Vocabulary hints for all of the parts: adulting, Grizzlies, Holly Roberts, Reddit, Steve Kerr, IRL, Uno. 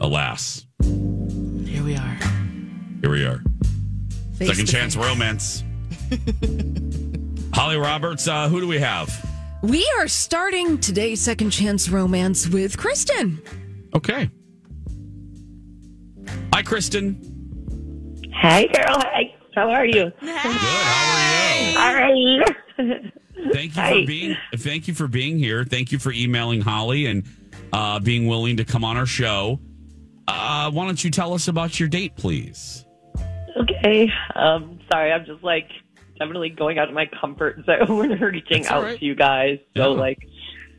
Alas. Here we are. Second chance romance. Holly Roberts, who do we have? We are starting today's second chance romance with Kristen. Okay. Hi, Kristen. Hey, girl. Hi. How are you? Hey. Good. How are you? All right. Thank you for being here. Thank you for emailing Holly and being willing to come on our show. Why don't you tell us about your date, please? Okay. Sorry, I'm just definitely going out of my comfort zone and reaching out to you guys. So,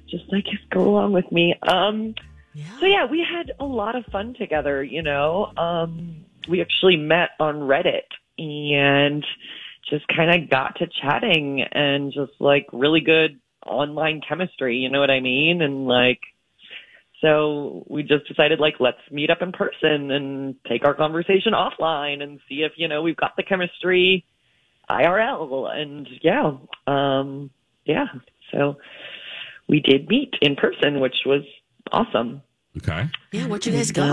just go along with me. So, we had a lot of fun together, we actually met on Reddit and just kind of got to chatting and really good online chemistry. You know what I mean? And so we just decided, let's meet up in person and take our conversation offline and see if, we've got the chemistry IRL. And, so we did meet in person, which was awesome. Okay. Yeah, where'd you guys go?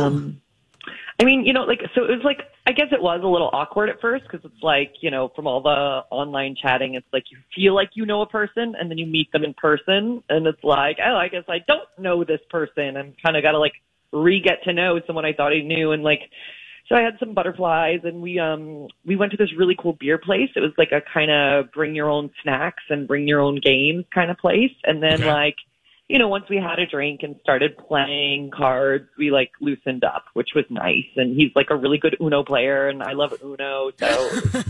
So it was I guess it was a little awkward at first because it's from all the online chatting, it's you feel you know a person and then you meet them in person and it's I guess I don't know this person. I'm kind of got to re-get to know someone I thought I knew. And so I had some butterflies and we went to this really cool beer place. It was a kind of bring your own snacks and bring your own games kind of place. And then once we had a drink and started playing cards, we loosened up, which was nice. And he's a really good Uno player, and I love Uno, so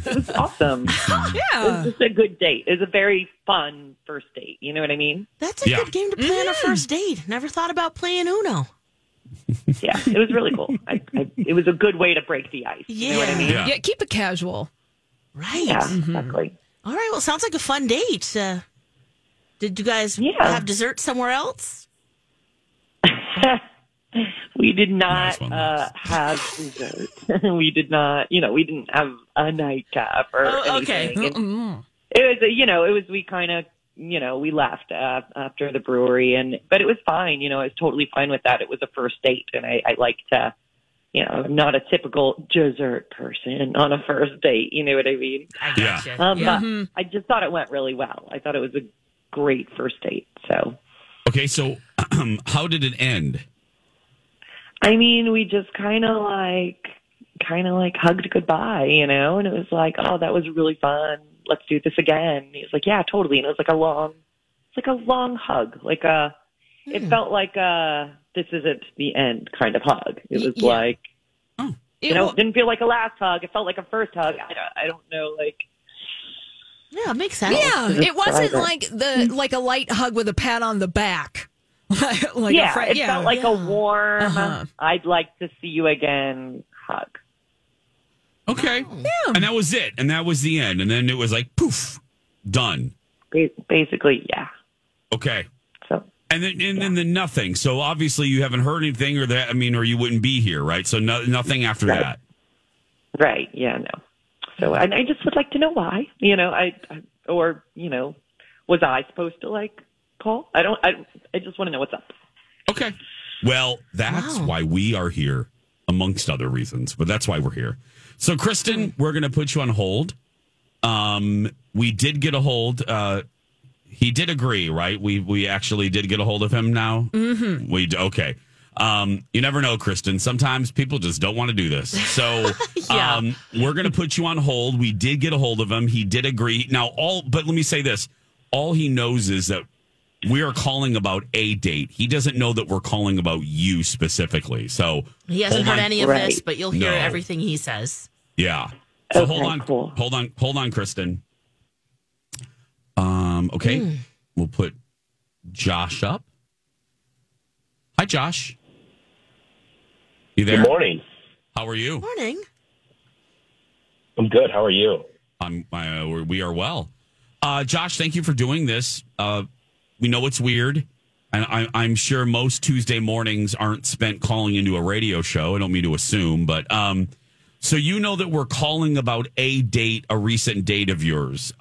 it was awesome. Yeah, it was just a good date. It was a very fun first date. You know what I mean? That's a good game to play on a first date. Never thought about playing Uno. Yeah, it was really cool. It was a good way to break the ice. Yeah. You know what I mean? Yeah, keep it casual. Right. Yeah, exactly. All right. Well, sounds like a fun date. Did you guys have dessert somewhere else? We did not have dessert. We did not, we didn't have a nightcap or anything. Okay. Mm-hmm. We left after the brewery, but it was fine. I was totally fine with that. It was a first date, and I like to, I'm not a typical dessert person on a first date. You know what I mean? I gotcha. I just thought it went really well. I thought it was a great first date. So okay, so how did it end? I mean, we just kind of hugged goodbye, and it was oh, that was really fun, let's do this again. And he was yeah, totally. And it was a long hug, it felt this isn't the end kind of hug. It was it didn't feel like a last hug, it felt like a first hug. I don't know. Yeah, it makes sense. Yeah, it wasn't a light hug with a pat on the back. Felt like a warm, I'd like to see you again hug. Okay. Oh. Yeah. And that was it. And that was the end. And then it was poof, done. Basically, yeah. Okay. So. And then nothing. So obviously you haven't heard anything or you wouldn't be here, right? So nothing after that. Right. Yeah, no. So, and I just would like to know why, was I supposed to call? I just want to know what's up. Okay. Well, that's why we are here, amongst other reasons, but that's why we're here. So Kristen, we're going to put you on hold. We did get a hold. He did agree, right? We actually did get a hold of him now. Mm-hmm. Okay. You never know, Kristen. Sometimes people just don't want to do this. So yeah. We're going to put you on hold. We did get a hold of him. He did agree. Now, but let me say this. All he knows is that we are calling about a date. He doesn't know that we're calling about you specifically. So he hasn't heard any of this, but you'll hear everything he says. Yeah. So okay, hold on, Kristen. Okay. We'll put Josh up. Hi, Josh. You there? Good morning. How are you? Morning. I'm good. How are you? We are well. Josh, thank you for doing this. We know it's weird, and I'm sure most Tuesday mornings aren't spent calling into a radio show. I don't mean to assume, but so you know that we're calling about a recent date of yours.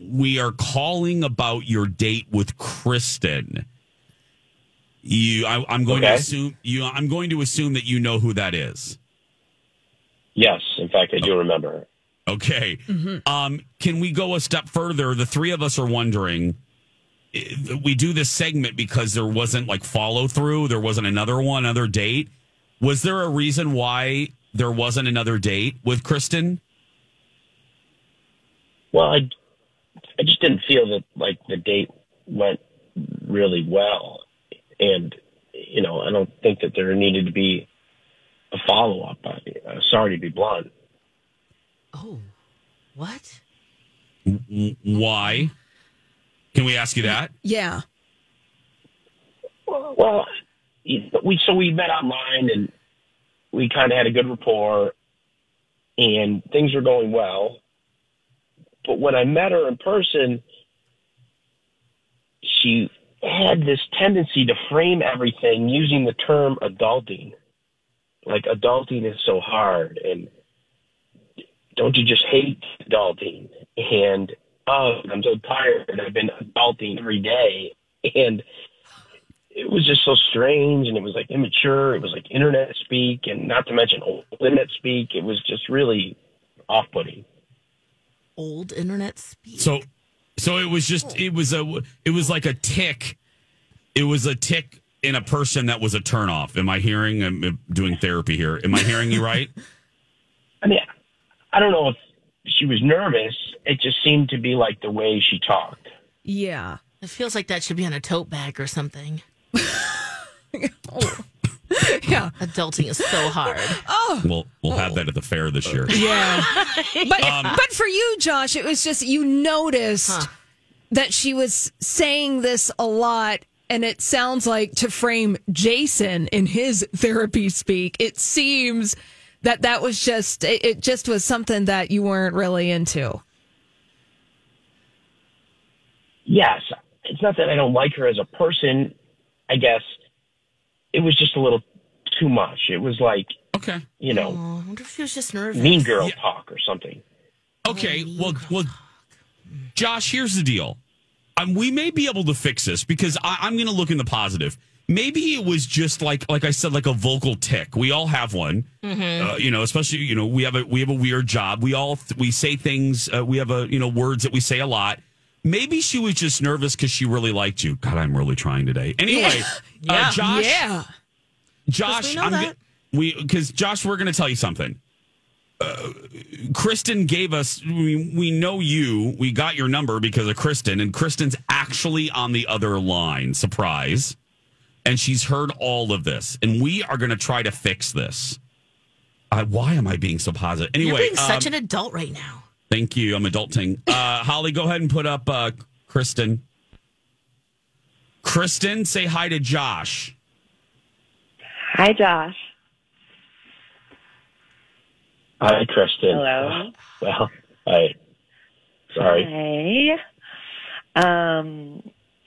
We are calling about your date with Kristen. I'm going to assume that you know who that is. Yes, in fact, I do remember. Okay. Mm-hmm. Can we go a step further? The three of us are wondering. We do this segment because there wasn't like follow through. There wasn't another date. Was there a reason why there wasn't another date with Kristen? Well, I just didn't feel that like the date went really well. And, you know, I don't think that there needed to be a follow-up. Sorry to be blunt. Oh, what? Why? Can we ask you that? Yeah. Well, we met online and we kind of had a good rapport and things were going well. But when I met her in person, she had this tendency to frame everything using the term adulting. Like, adulting is so hard, and don't you just hate adulting? And, I'm so tired. I've been adulting every day. And it was just so strange, and it was, like, immature. It was, like, internet speak, and not to mention old internet speak. It was just really off-putting. Old internet speak? So it was just, it was like a tick. It was a tick in a person that was a turnoff. I'm doing therapy here. Am I hearing you right? I mean, I don't know if she was nervous. It just seemed to be like the way she talked. Yeah. It feels like that should be on a tote bag or something. Oh. Yeah, adulting is so hard. Oh, we'll have that at the fair this year. Yeah, but for you, Josh, it was just you noticed that she was saying this a lot, and it sounds like, to frame Jason in his therapy speak, it seems that was just it. Just was something that you weren't really into. Yes, it's not that I don't like her as a person. I guess. It was just a little too much. It was like, okay, you know, I wonder if she was just nervous. Mean girl talk or something. Okay, well, Josh, here's the deal. We may be able to fix this because I'm going to look in the positive. Maybe it was just like I said, like a vocal tick. We all have one, mm-hmm. You know. Especially, you know, we have a weird job. We all we say things. We have words that we say a lot. Maybe she was just nervous because she really liked you. God, I'm really trying today. Anyway, yeah. Josh. Yeah. Josh, Josh, we're going to tell you something. Kristen gave us. We know you. We got your number because of Kristen, and Kristen's actually on the other line. Surprise! And she's heard all of this, and we are going to try to fix this. Why am I being so positive? Anyway, you're being such an adult right now. Thank you. I'm adulting. Holly, go ahead and put up Kristen. Kristen, say hi to Josh. Hi, Josh. Hi, Kristen. Hello. Well, hi. Sorry. Hi.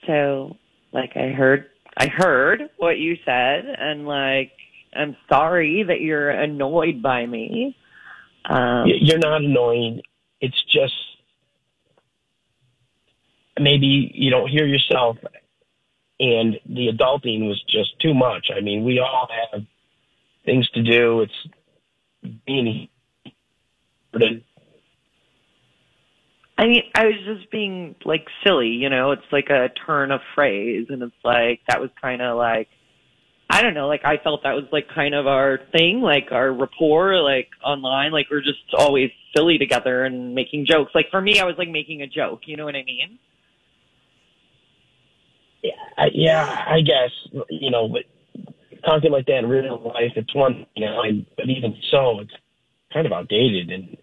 So, like, I heard what you said, and like, I'm sorry that you're annoyed by me. You're not annoying. It's just maybe you don't hear yourself, and the adulting was just too much. I mean, we all have things to do. It's being... I mean, I was just being, like, silly, you know? It's like a turn of phrase, and it's like, that was kind of like I don't know, like, I felt that was, like, kind of our thing, like, our rapport, like, online. Like, we're just always silly together and making jokes. Like, for me, I was, like, making a joke. You know what I mean? Yeah, I guess, you know, but content like that in real life, it's one, you know, but even so, it's kind of outdated. And,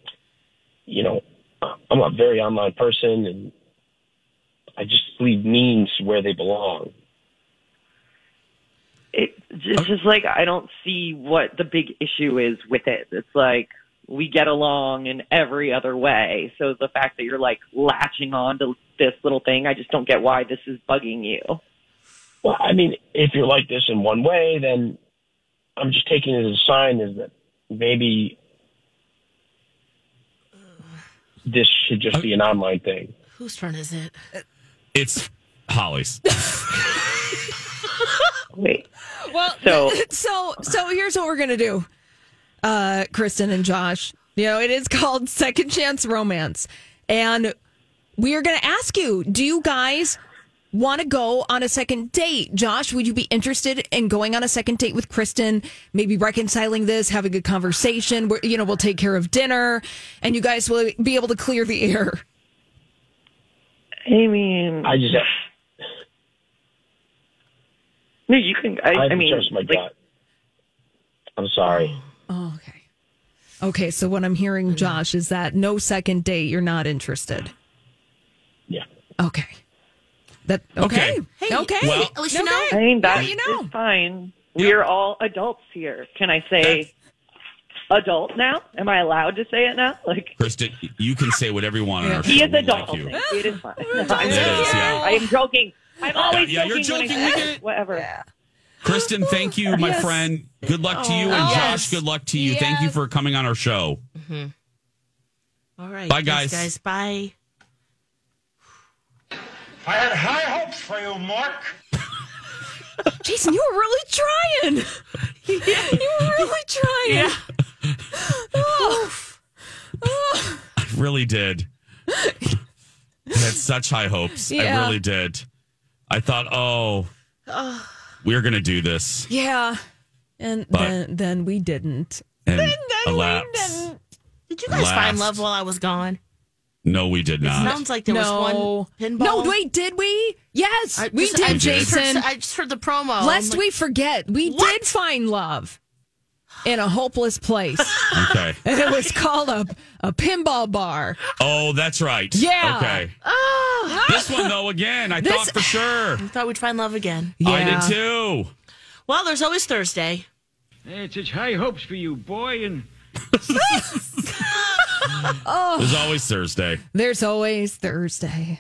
you know, I'm a very online person, and I just leave memes where they belong. It's just like, I don't see what the big issue is with it. It's like, we get along in every other way. So the fact that you're like latching on to this little thing, I just don't get why this is bugging you. Well, I mean, if you're like this in one way, then I'm just taking it as a sign is that maybe this should just be an online thing. Whose turn is it? It's Holly's. Wait. Well, so here's what we're gonna do, Kristen and Josh. You know, it is called Second Chance Romance, and we are gonna ask you: do you guys want to go on a second date? Josh, would you be interested in going on a second date with Kristen? Maybe reconciling this, having a conversation. You know, we'll take care of dinner, and you guys will be able to clear the air. I mean, I just. No, you can. I mean, trust my gut. I'm sorry. Oh, okay. Okay, so what I'm hearing, Josh, is that no second date. You're not interested. Yeah. Okay. Okay. Hey, okay. Well, at least I mean, that's fine. Yeah. We're all adults here. Can I say adult now? Am I allowed to say it now? Like, Kristen, you can say whatever you want on our show. He is adult. Like it is fine. I am joking. I'm always joking. You're joking. We get it. Whatever. Yeah. Kristen, thank you, my friend. Good luck to you. And Josh, good luck to you. Yes. Thank you for coming on our show. Mm-hmm. All right. Bye, guys. Thanks, guys. Bye. I had high hopes for you, Mark. Jason, you were really trying. Yeah. You were really trying. Yeah. Oh. I really did. I had such high hopes. Yeah. I really did. I thought, we're going to do this. Yeah. And then we didn't. And then we didn't. Did you guys find love while I was gone? No, we did not. It sounds like there was one pinball. No, wait, did we? Yes, we did, Jason. I just heard the promo. Lest we forget, we did find love in a hopeless place. Okay. And it was called a pinball bar. Oh, that's right. Yeah. Okay. This one, though, again, I thought for sure. I thought we'd find love again. Yeah. I did, too. Well, there's always Thursday. It's such high hopes for you, boy. And There's always Thursday.